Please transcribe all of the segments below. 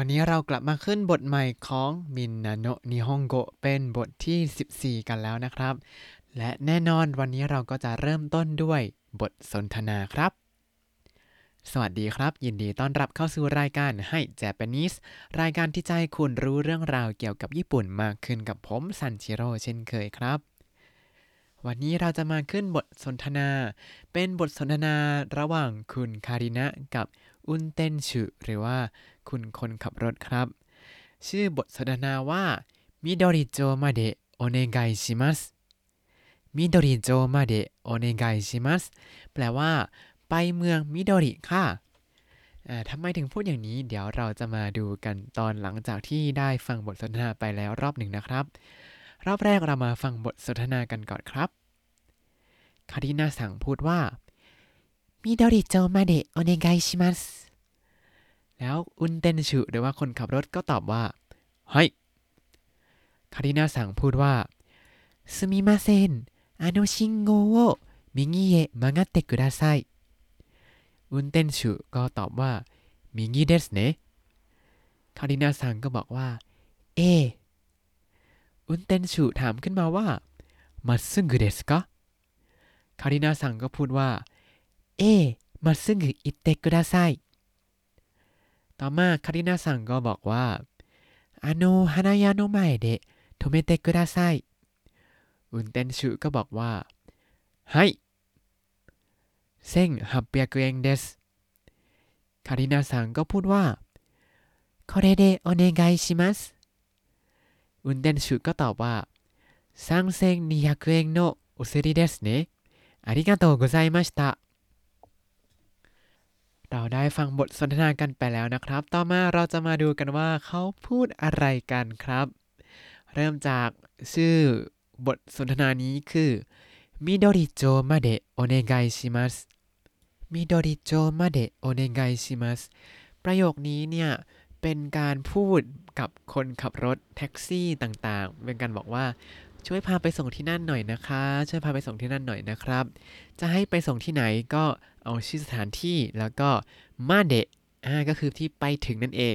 วันนี้เรากลับมาขึ้นบทใหม่ของมินนาโนะนิฮงโกะเป็นบทที่14กันแล้วนะครับและแน่นอนวันนี้เราก็จะเริ่มต้นด้วยบทสนทนาครับสวัสดีครับยินดีต้อนรับเข้าสู่รายการให้เจแปนิสรายการที่จะให้คุณรู้เรื่องราวเกี่ยวกับญี่ปุ่นมากขึ้นกับผมซันจิโร่เช่นเคยครับวันนี้เราจะมาขึ้นบทสนทนาเป็นบทสนทนาระหว่างคุณคารินะกับอุนเตนชุหรือว่าคุณคนขับรถครับชื่อบทสนทนาว่ามิโดริโจมาเดะโอเนไกชิมัสมิโดริโจมาเดะโอเนไกชิมัสแปลว่าไปเมืองมิโดริค่ะทำไมถึงพูดอย่างนี้เดี๋ยวเราจะมาดูกันตอนหลังจากที่ได้ฟังบทสนทนาไปแล้วรอบหนึ่งนะครับรอบแรกเรามาฟังบทสนทนากันก่อนครับคารินาสั่งพูดว่ามิโดริโจมาเดะโอเนไกชิมัสแล้วอุนเตนชุหรือว่าคนขับรถก็ตอบว่าเฮ้ยคารินาสั่งพูดว่าすみませんあの信号を右へ曲がってくださいอุนเตนชุก็ตอบว่ามิงิเดสเนะคารินาซังก็บอกว่าเออุนเตนชุถามขึ้นมาว่ามัตสึงุเดสกะคารินาซังก็พูดว่าเอมัตสึงุอิเตะกุดาไซต่อมาคารินาซังก็บอกว่าอาโนฮานายาโนไมเดะโทเมเตะกุดาไซอุนเตนชุก็บอกว่าไฮ1800 เองเดสคารินาซังก็พูดว่าこれでお願いします運転手ก็ตอบว่า3200 เองのお釣りですねありがとうございましたเราได้ฟังบทสนทนากันไปแล้วนะครับต่อมาเราจะมาดูกันว่าเขาพูดอะไรกันครับเริ่มจากชื่อบทสนทนานี้คือมิโดริโจมาเดะโอเนไกชิมัสมิโดริโจมาเดะโอเนไกชิมัสประโยคนี้เนี่ยเป็นการพูดกับคนขับรถแท็กซี่ต่างๆเป็นการบอกว่าช่วยพาไปส่งที่นั่นหน่อยนะคะช่วยพาไปส่งที่นั่นหน่อยนะครับจะให้ไปส่งที่ไหนก็เอาชื่อสถานที่แล้วก็มาเดะก็คือที่ไปถึงนั่นเอง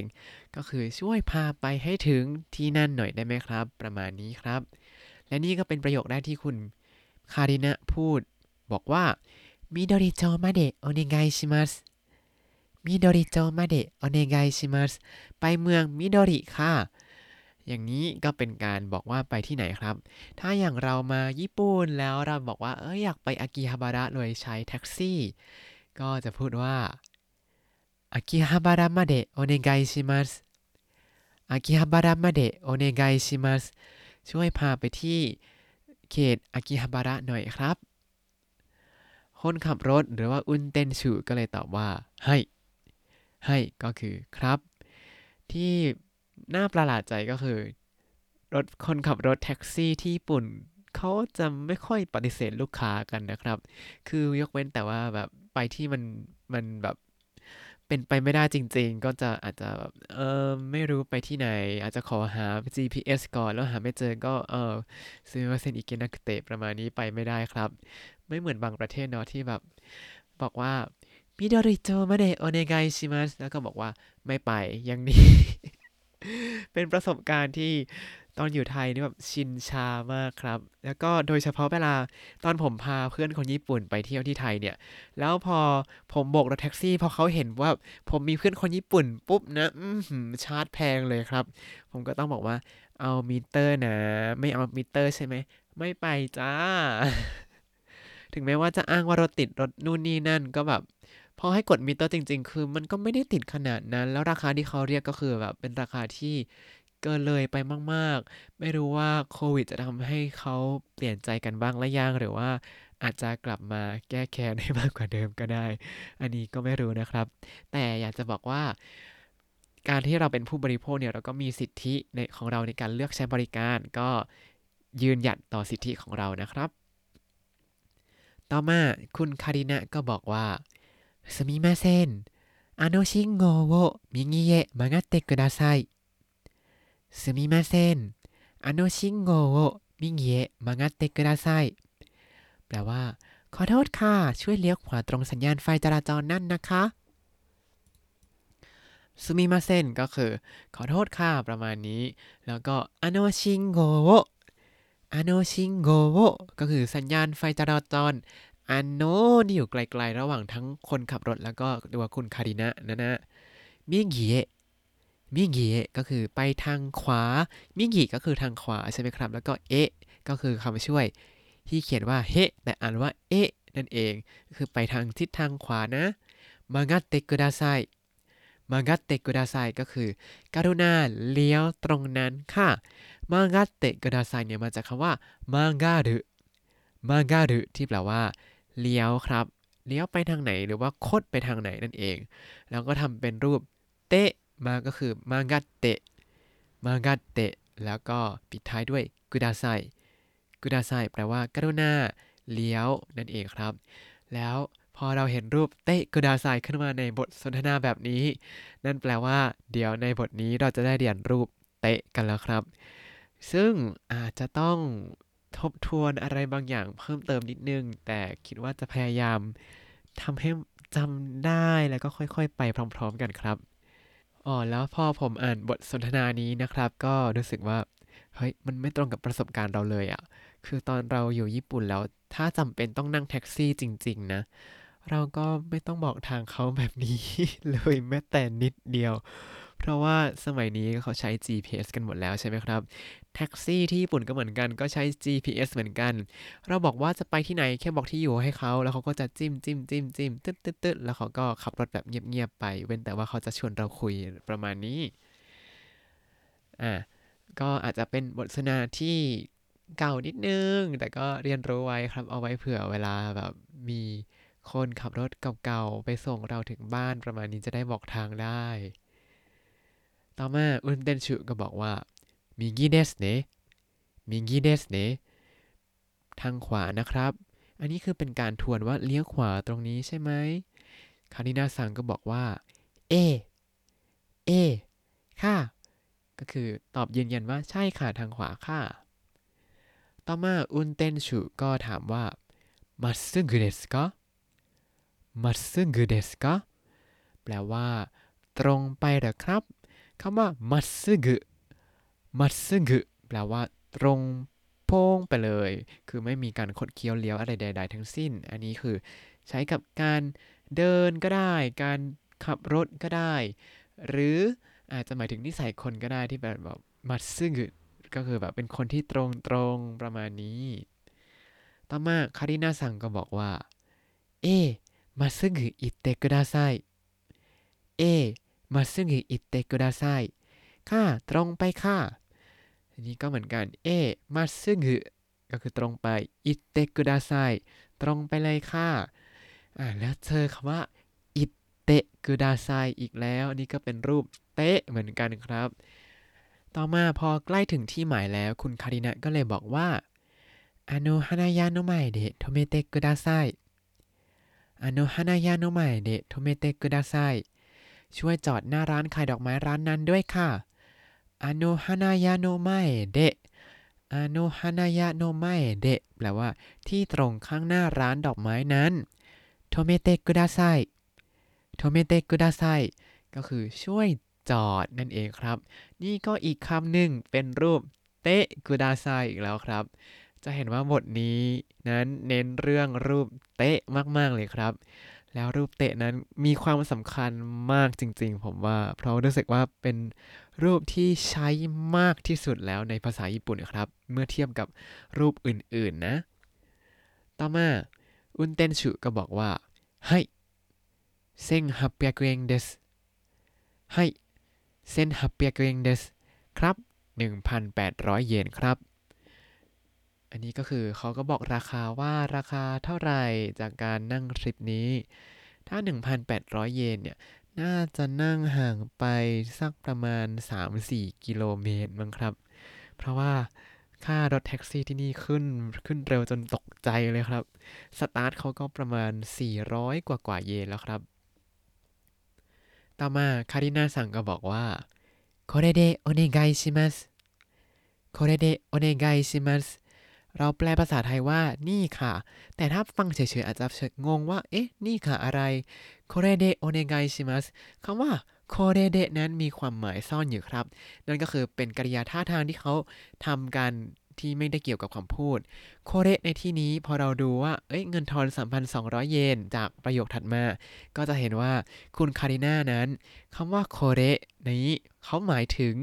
ก็คือช่วยพาไปให้ถึงที่นั่นหน่อยได้ไหมครับประมาณนี้ครับและนี่ก็เป็นประโยคแรกที่คุณคารินะพูดบอกว่ามิโดริโจมาเดะโอเนไกชิมัสมิโดริโจมาเดะโอเนไกชิมัสไปเมืองมิโดริค่ะอย่างนี้ก็เป็นการบอกว่าไปที่ไหนครับถ้าอย่างเรามาญี่ปุ่นแล้วเราบอกว่าอยากไปอากิฮาบาระโดยใช้แท็กซี่ก็จะพูดว่าอากิฮาบาระมาเดะโอเนไกชิมัสอากิฮาบาระมาเดะโอเนไกชิมัสช่วยพาไปที่เขตอากิฮาบาระหน่อยครับคนขับรถหรือว่าอุนเตนชุก็เลยตอบว่าให้ก็คือครับที่น่าประหลาดใจก็คือรถคนขับรถแท็กซี่ที่ญี่ปุ่นเขาจะไม่ค่อยปฏิเสธลูกค้ากันนะครับคือยกเว้นแต่ว่าแบบไปที่มันแบบเป็นไปไม่ได้จริงๆก็จะอาจจะแบบไม่รู้ไปที่ไหนอาจจะขอหา GPS ก่อนแล้วหาไม่เจอก็ซื้อมาเซ็นอิเกนักเตะประมาณนี้ไปไม่ได้ครับไม่เหมือนบางประเทศเนาะที่แบบบอกว่ามิโดริโจมาเดะโอเนไกชิมัสแล้วก็บอกว่าไม่ไปอย่างนี้ เป็นประสบการณ์ที่ตอนอยู่ไทยนี่แบบชินชามากครับแล้วก็โดยเฉพาะเวลาตอนผมพาเพื่อนคนญี่ปุ่นไปเที่ยวที่ไทยเนี่ยแล้วพอผมโบกรถแท็กซี่พอเขาเห็นว่าผมมีเพื่อนคนญี่ปุ่นปุ๊บนะชาร์จแพงเลยครับผมก็ต้องบอกว่าเอามิเตอร์นะไม่เอามิเตอร์ใช่ไหมไม่ไปจ้า ถึงแม้ว่าจะอ้างว่ารถติดรถนู่นนี่นั่นก็แบบพอให้กดมิเตอร์จริงๆคือมันก็ไม่ได้ติดขนาดนั้นแล้วราคาที่เขาเรียกก็คือแบบเป็นราคาที่เกินเลยไปมากๆไม่รู้ว่าโควิดจะทำให้เขาเปลี่ยนใจกันบ้างหรือยังหรือว่าอาจจะกลับมาแก้แค้นให้มากกว่าเดิมก็ได้อันนี้ก็ไม่รู้นะครับแต่อยากจะบอกว่าการที่เราเป็นผู้บริโภคเนี่ยเราก็มีสิทธิในของเราในการเลือกใช้บริการก็ยืนหยัดต่อสิทธิของเรานะครับต่อมาคุณคารินะก็บอกว่าすみませんあの信号を右へ曲がってくださいすみませんあの信号を右へ曲がってくださいแปลว่าขอโทษค่ะช่วยเลี้ยวขวาตรงสัญญาณไฟจราจรนั่นนะคะ ซุมิมาเซ็นก็คือขอโทษค่ะประมาณนี้แล้วก็อาโนชิงโกโวอาโนชิงโกโวก็คือสัญญาณไฟจราจรอาโนที่อยู่ไกลๆระหว่างทั้งคนขับรถแล้วก็ตัวคุณคารินะนะนะมิกิมิกิก็คือไปทางขวามิกิก็คือทางขวาใช่ไหมครับแล้วก็เอะก็คือคำช่วยที่เขียนว่าเฮแต่อ่านว่าเอะนั่นเองคือไปทางทิศทางขวานะมังกะเตกุดาไซมังกะเตกุดาไซก็คือการุณาเลี้ยวตรงนั้นค่ะมังกะเตกุดาไซเนี่ยมาจากคำว่ามังกะรุมังกะรุที่แปลว่าเลี้ยวครับเลี้ยวไปทางไหนหรือว่าคดไปทางไหนนั่นเองแล้วก็ทำเป็นรูปเตะมาก็คือมังกะเตะมังกะเตะแล้วก็ปิดท้ายด้วยกุดาไซกุดาไซแปลว่าการุณาเลี้ยวนั่นเองครับแล้วพอเราเห็นรูปเตะกุดาไซขึ้นมาในบทสนทนาแบบนี้นั่นแปลว่าเดี๋ยวในบทนี้เราจะได้เรียนรูปเตะกันแล้วครับซึ่งอาจจะต้องทบทวนอะไรบางอย่างเพิ่มเติมนิดนึงแต่คิดว่าจะพยายามทำให้จำได้แล้วก็ค่อยๆไปพร้อมๆกันครับอ๋อแล้วพอผมอ่านบทสนทนานี้นะครับก็รู้สึกว่าเฮ้ยมันไม่ตรงกับประสบการณ์เราเลยอ่ะคือตอนเราอยู่ญี่ปุ่นแล้วถ้าจำเป็นต้องนั่งแท็กซี่จริงๆนะเราก็ไม่ต้องบอกทางเขาแบบนี้เลยแม้แต่นิดเดียวเพราะว่าสมัยนี้เขาใช้ GPS กันหมดแล้วใช่ไหมครับแท็กซี่ที่ญี่ปุ่นก็เหมือนกันก็ใช้ GPS เหมือนกันเราบอกว่าจะไปที่ไหนแค่บอกที่อยู่ให้เขาแล้วเขาก็จะจิ้มตึ๊ดๆแล้วเขาก็ขับรถแบบเงียบๆไปเว้นแต่ว่าเขาจะชวนเราคุยประมาณนี้ก็อาจจะเป็นบทสนทนาที่เก่านิดนึงแต่ก็เรียนรู้ไว้ครับเอาไว้เผื่อเวลาแบบมีคนขับรถเก่าๆไปส่งเราถึงบ้านประมาณนี้จะได้บอกทางได้ต่อมาอุนเตนชุก็บอกว่ามิกิเดสเนะมิกิเดสเนะทางขวานะครับอันนี้คือเป็นการทวนว่าเลี้ยวขวาตรงนี้ใช่ไหมคารินาซังก็บอกว่าเอเอค่ะก็คือตอบยืนยันว่าใช่ค่ะทางขวาค่ะต่อมาอุนเตนชุก็ถามว่ามัตสึกุเดสกะมัตสึกุเดสกะแปลว่าตรงไปเหรอครับคำว่ามัตสึกุมัตสึกุแปลว่าตรงโป้งไปเลยคือไม่มีการคดเคี้ยวเลี้ยวอะไรใดๆทั้งสิ้นอันนี้คือใช้กับการเดินก็ได้การขับรถก็ได้หรืออาจจะหมายถึงนิสัยคนก็ได้ที่แบบมัตสึกุก็คือแบบเป็นคนที่ตรงประมาณนี้ต่อมาคารินาซังก็บอกว่าเอมัตสึกุอิเตะกุดาไซเอมาซึงอิเตะกุดาไซค่ะตรงไปค่ะอันนี้ก็เหมือนกันเอมาซึงก็คือตรงไปอิเตะกุดาไซตรงไปเลยค่ะแล้วเจอคำว่าอิเตะกุดาไซอีกแล้วอันนี้ก็เป็นรูปเตะเหมือนกันครับต่อมาพอใกล้ถึงที่หมายแล้วคุณคารินะก็เลยบอกว่าอโนฮานายะโนไมเดะโทเมเตะกุดาไซอโนฮานายะโนไมเดะโทเมเตะกุดาไซช่วยจอดหน้าร้านขายดอกไม้ร้านนั้นด้วยค่ะอโนฮานายะโนไมเดะอโนฮานายะโนไมเดะแปลว่าที่ตรงข้างหน้าร้านดอกไม้นั้นโทเมเตะกุดาไซโทเมเตะกุดาไซก็คือช่วยจอดนั่นเองครับนี่ก็อีกคำหนึ่งเป็นรูปเตะกุดาไซอีกแล้วครับจะเห็นว่าบทนี้นั้นเน้นเรื่องรูปเตะมากๆเลยครับแล้วรูปเตะนั้นมีความสำคัญมากจริงๆผมว่าเพราะรู้สึกว่าเป็นรูปที่ใช้มากที่สุดแล้วในภาษาญี่ปุ่นครับเมื่อเทียบกับรูปอื่นๆนะต่อมาอุนเตนชุก็บอกว่าไฮ1800เยนเดสไฮ1800เยนเดสครับ 1,800 เยนครับอันนี้ก็คือเขาก็บอกราคาว่าราคาเท่าไหร่จากการนั่งทริปนี้ถ้า 1,800 เยนเนี่ยน่าจะนั่งห่างไปสักประมาณ 3-4 กิโลเมตรมั้งครับเพราะว่าค่ารถแท็กซี่ที่นี่ขึ้นเร็วจนตกใจเลยครับสตาร์ทเขาก็ประมาณ400กว่าเยนแล้วครับต่อมาคารินาซังก็บอกว่าこれでお願いしますこれでお願いしますเราแปลภาษาไทยว่านี่ค่ะแต่ถ้าฟังเฉยๆอาจจะงงว่าเอ๊ะนี่ค่ะอะไรโคเรเดโอเนไกชิมัสคำว่า โคเรเดะนั้นมีความหมายซ่อนอยู่ครับนั่นก็คือเป็นกริยาท่าทางที่เขาทำกันที่ไม่ได้เกี่ยวกับคำพูดโคเรในที่นี้พอเราดูว่าเงินทอน 3,200 เยนจากประโยคถัดมาก็จะเห็นว่าคุณคาริน่านั้นคำว่าโคเรนี้เขาหมายถึง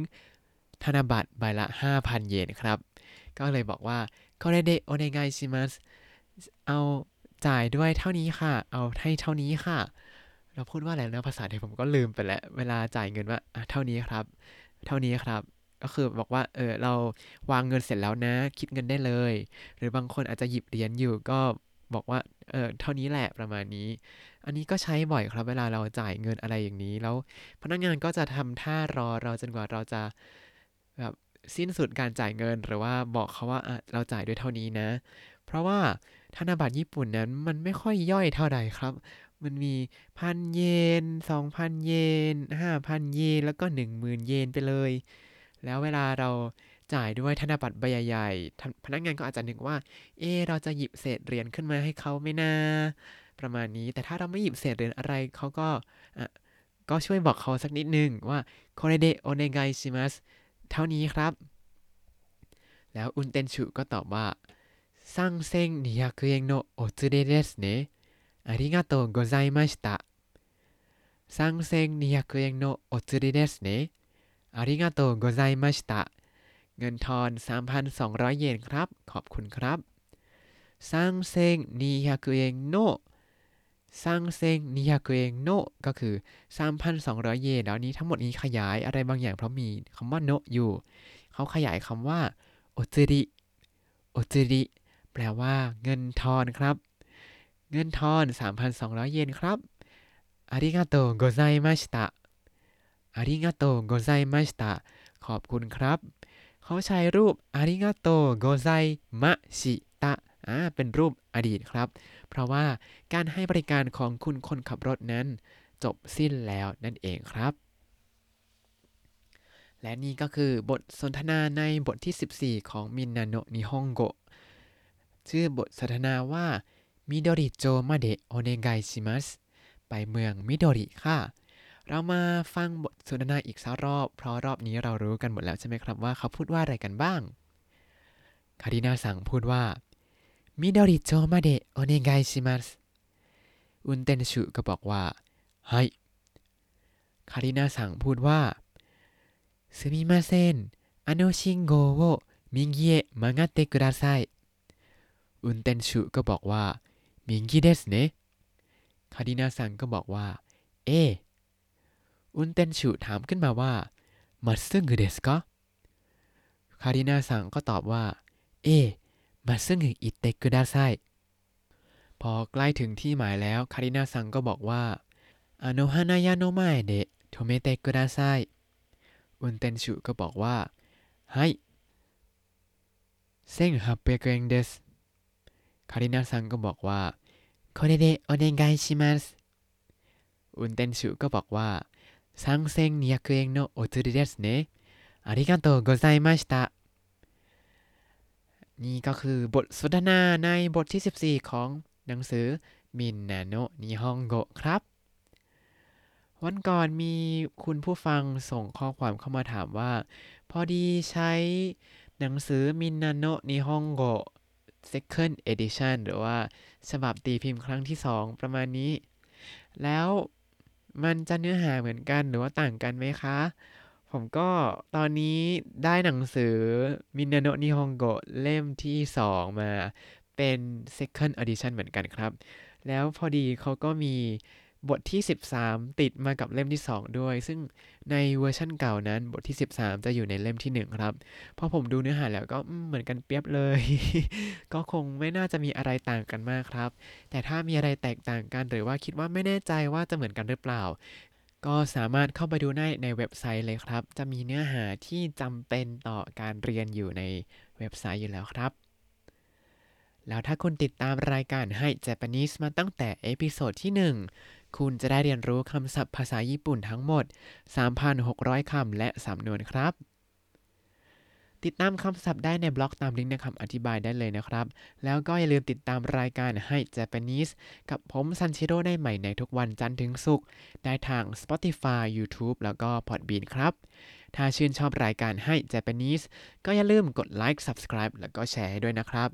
ธนบัตรใบละ 5,000 เยนครับก็เลยบอกว่าโคเรเดะโอเนไกชิมัสเอาจ่ายด้วยเท่านี้ค่ะเอาให้เท่านี้ค่ะเราพูดว่าอะไรนะภาษาไทยผมก็ลืมไปแล้วเวลาจ่ายเงินว่าเท่านี้ครับเท่านี้ครับก็คือบอกว่าเราวางเงินเสร็จแล้วนะคิดเงินได้เลยหรือบางคนอาจจะหยิบเหรียญอยู่ก็บอกว่าเท่านี้แหละประมาณนี้อันนี้ก็ใช้บ่อยครับเวลาเราจ่ายเงินอะไรอย่างนี้แล้วพนักงานก็จะทำท่ารอเราจนกว่าเราจะแบบสิ้นสุดการจ่ายเงินหรือว่าบอกเขาว่าเราจ่ายด้วยเท่านี้นะเพราะว่าธนบัตรญี่ปุ่นนั้นมันไม่ค่อยย่อยเท่าไหร่ครับมันมี 1,000 เยน 2,000 เยน 5,000 เยนแล้วก็ 10,000 เยนไปเลยแล้วเวลาเราจ่ายด้วยธนบัตรใบใหญ่ๆพนักงานก็อาจจะนึกว่าเราจะหยิบเศษเหรียญขึ้นมาให้เขาไม่น่าประมาณนี้แต่ถ้าเราไม่หยิบเศษเหรียญอะไรเขาก็ช่วยบอกเขาสักนิดนึงว่าโคเรเดะโอเนไกชิมัสเท่านี้ครับแล้วอุนเตนชุก็ตอบว่าซังเซ็ง200เยนโนโอซุเรเดสเนะありがとうございました。3200円のお釣りですね。ありがとうございました。เงินทอน 3,200 เยนครับขอบคุณครับ3200円の3200円のก็คือ 3,200 เยนแล้วนี้ทั้งหมดนี้ขยายอะไรบางอย่างเพราะมีคำว่าโนะอยู่เขาขยายคำว่าโอจิริโอจิริแปลว่าเงินทอนครับเงินทอน 3,200 เยนครับอาริกาโตะโกไซมาชิตะอาริกาโตะโกไซมาชิตะขอบคุณครับเขาใช้รูปอาริกาโตะโกไซมาชิตะเป็นรูปอดีตครับเพราะว่าการให้บริการของคุณคนขับรถนั้นจบสิ้นแล้วนั่นเองครับและนี่ก็คือบทสนทนาในบทที่ 14ของมินนาโนะนิฮงโกะชื่อบทสนทนาว่ามิโดริโจมาเดะโอเนไกชิมัสไปเมืองมิโดริค่ะเรามาฟังบทสนทนาอีกสักรอบเพราะรอบนี้เรารู้กันหมดแล้วใช่ไหมครับว่าเขาพูดว่าอะไรกันบ้างคารินาสั่งพูดว่ามิโดริโจมาเดะโอเนไกชิมัสอุนเตนชุก็บอกว่าไฮคารินาสั่งพูดว่าすみませんあの信号を右へ曲がってくださいอุนเตนชุก็บอกว่ามิงกี้เดสเนะคาดินาซังก็บอกว่าอุนเตนชุถามขึ้นมาว่ามัตสึงเดสกะคาดินาซังก็ตอบว่ามัตสึงอิเตกุดาไซพอใกล้ถึงที่หมายแล้วคาดินาซังก็บอกว่าอะโนฮานายะโนมาเอเดะโทเมเตกุดาไซอุนเตนชุก็บอกว่าไฮ1800เยนเดสคารินาซังก็บอกว่าโคเรเดะโอเนไกชิมัสอุนเตนชุก็บอกว่า3200เยนโนโอซุริเดสเนะอาริกาโตโกไซมาชิตะนี่ก็คือบทสนทนาในบทที่14ของหนังสือมินนาโนะนิฮงโกะครับวันก่อนมีคุณผู้ฟังส่งข้อความเข้ามาถามว่าพอดีใช้หนังสือมินนาโนะนิฮงโกะsecond edition หรือว่าฉบับตีพิมพ์ครั้งที่2ประมาณนี้แล้วมันจะเนื้อหาเหมือนกันหรือว่าต่างกันไหมคะผมก็ตอนนี้ได้หนังสือมินนาโนะนิฮงโกะเล่มที่2มาเป็น second edition เหมือนกันครับแล้วพอดีเขาก็มีบทที่13ติดมากับเล่มที่2ด้วยซึ่งในเวอร์ชั่นเก่านั้นบทที่13จะอยู่ในเล่มที่1ครับพอผมดูเนื้อหาแล้วก็เหมือนกันเปียบเลย ก็คงไม่น่าจะมีอะไรต่างกันมากครับแต่ถ้ามีอะไรแตกต่างกันหรือว่าคิดว่าไม่แน่ใจว่าจะเหมือนกันหรือเปล่าก็สามารถเข้าไปดูได้ในเว็บไซต์เลยครับจะมีเนื้อหาที่จำเป็นต่อการเรียนอยู่ในเว็บไซต์อยู่แล้วครับแล้วถ้าคุณติดตามรายการให้ Japanese มาตั้งแต่เอพิโซดที่1คุณจะได้เรียนรู้คำศัพท์ภาษาญี่ปุ่นทั้งหมด 3,600 คำและสำนวนครับ ติดตามคำศัพท์ได้ในบล็อกตามลิงก์ในคำอธิบายได้เลยนะครับแล้วก็อย่าลืมติดตามรายการให้ Japanese กับผมซันชิโร่ได้ใหม่ในทุกวันจันทร์ถึงศุกร์ได้ทาง Spotify YouTube แล้วก็ Podbean ครับถ้าชื่นชอบรายการให้ Japanese ก็อย่าลืมกดไลค์ Subscribe แล้วก็แชร์ให้ด้วยนะครับ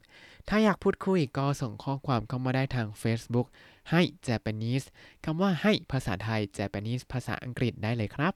ถ้าอยากพูดคุยก็ส่งข้อความเข้ามาได้ทาง Facebook ให้ Japanese คำว่าให้ภาษาไทย Japanese ภาษาอังกฤษได้เลยครับ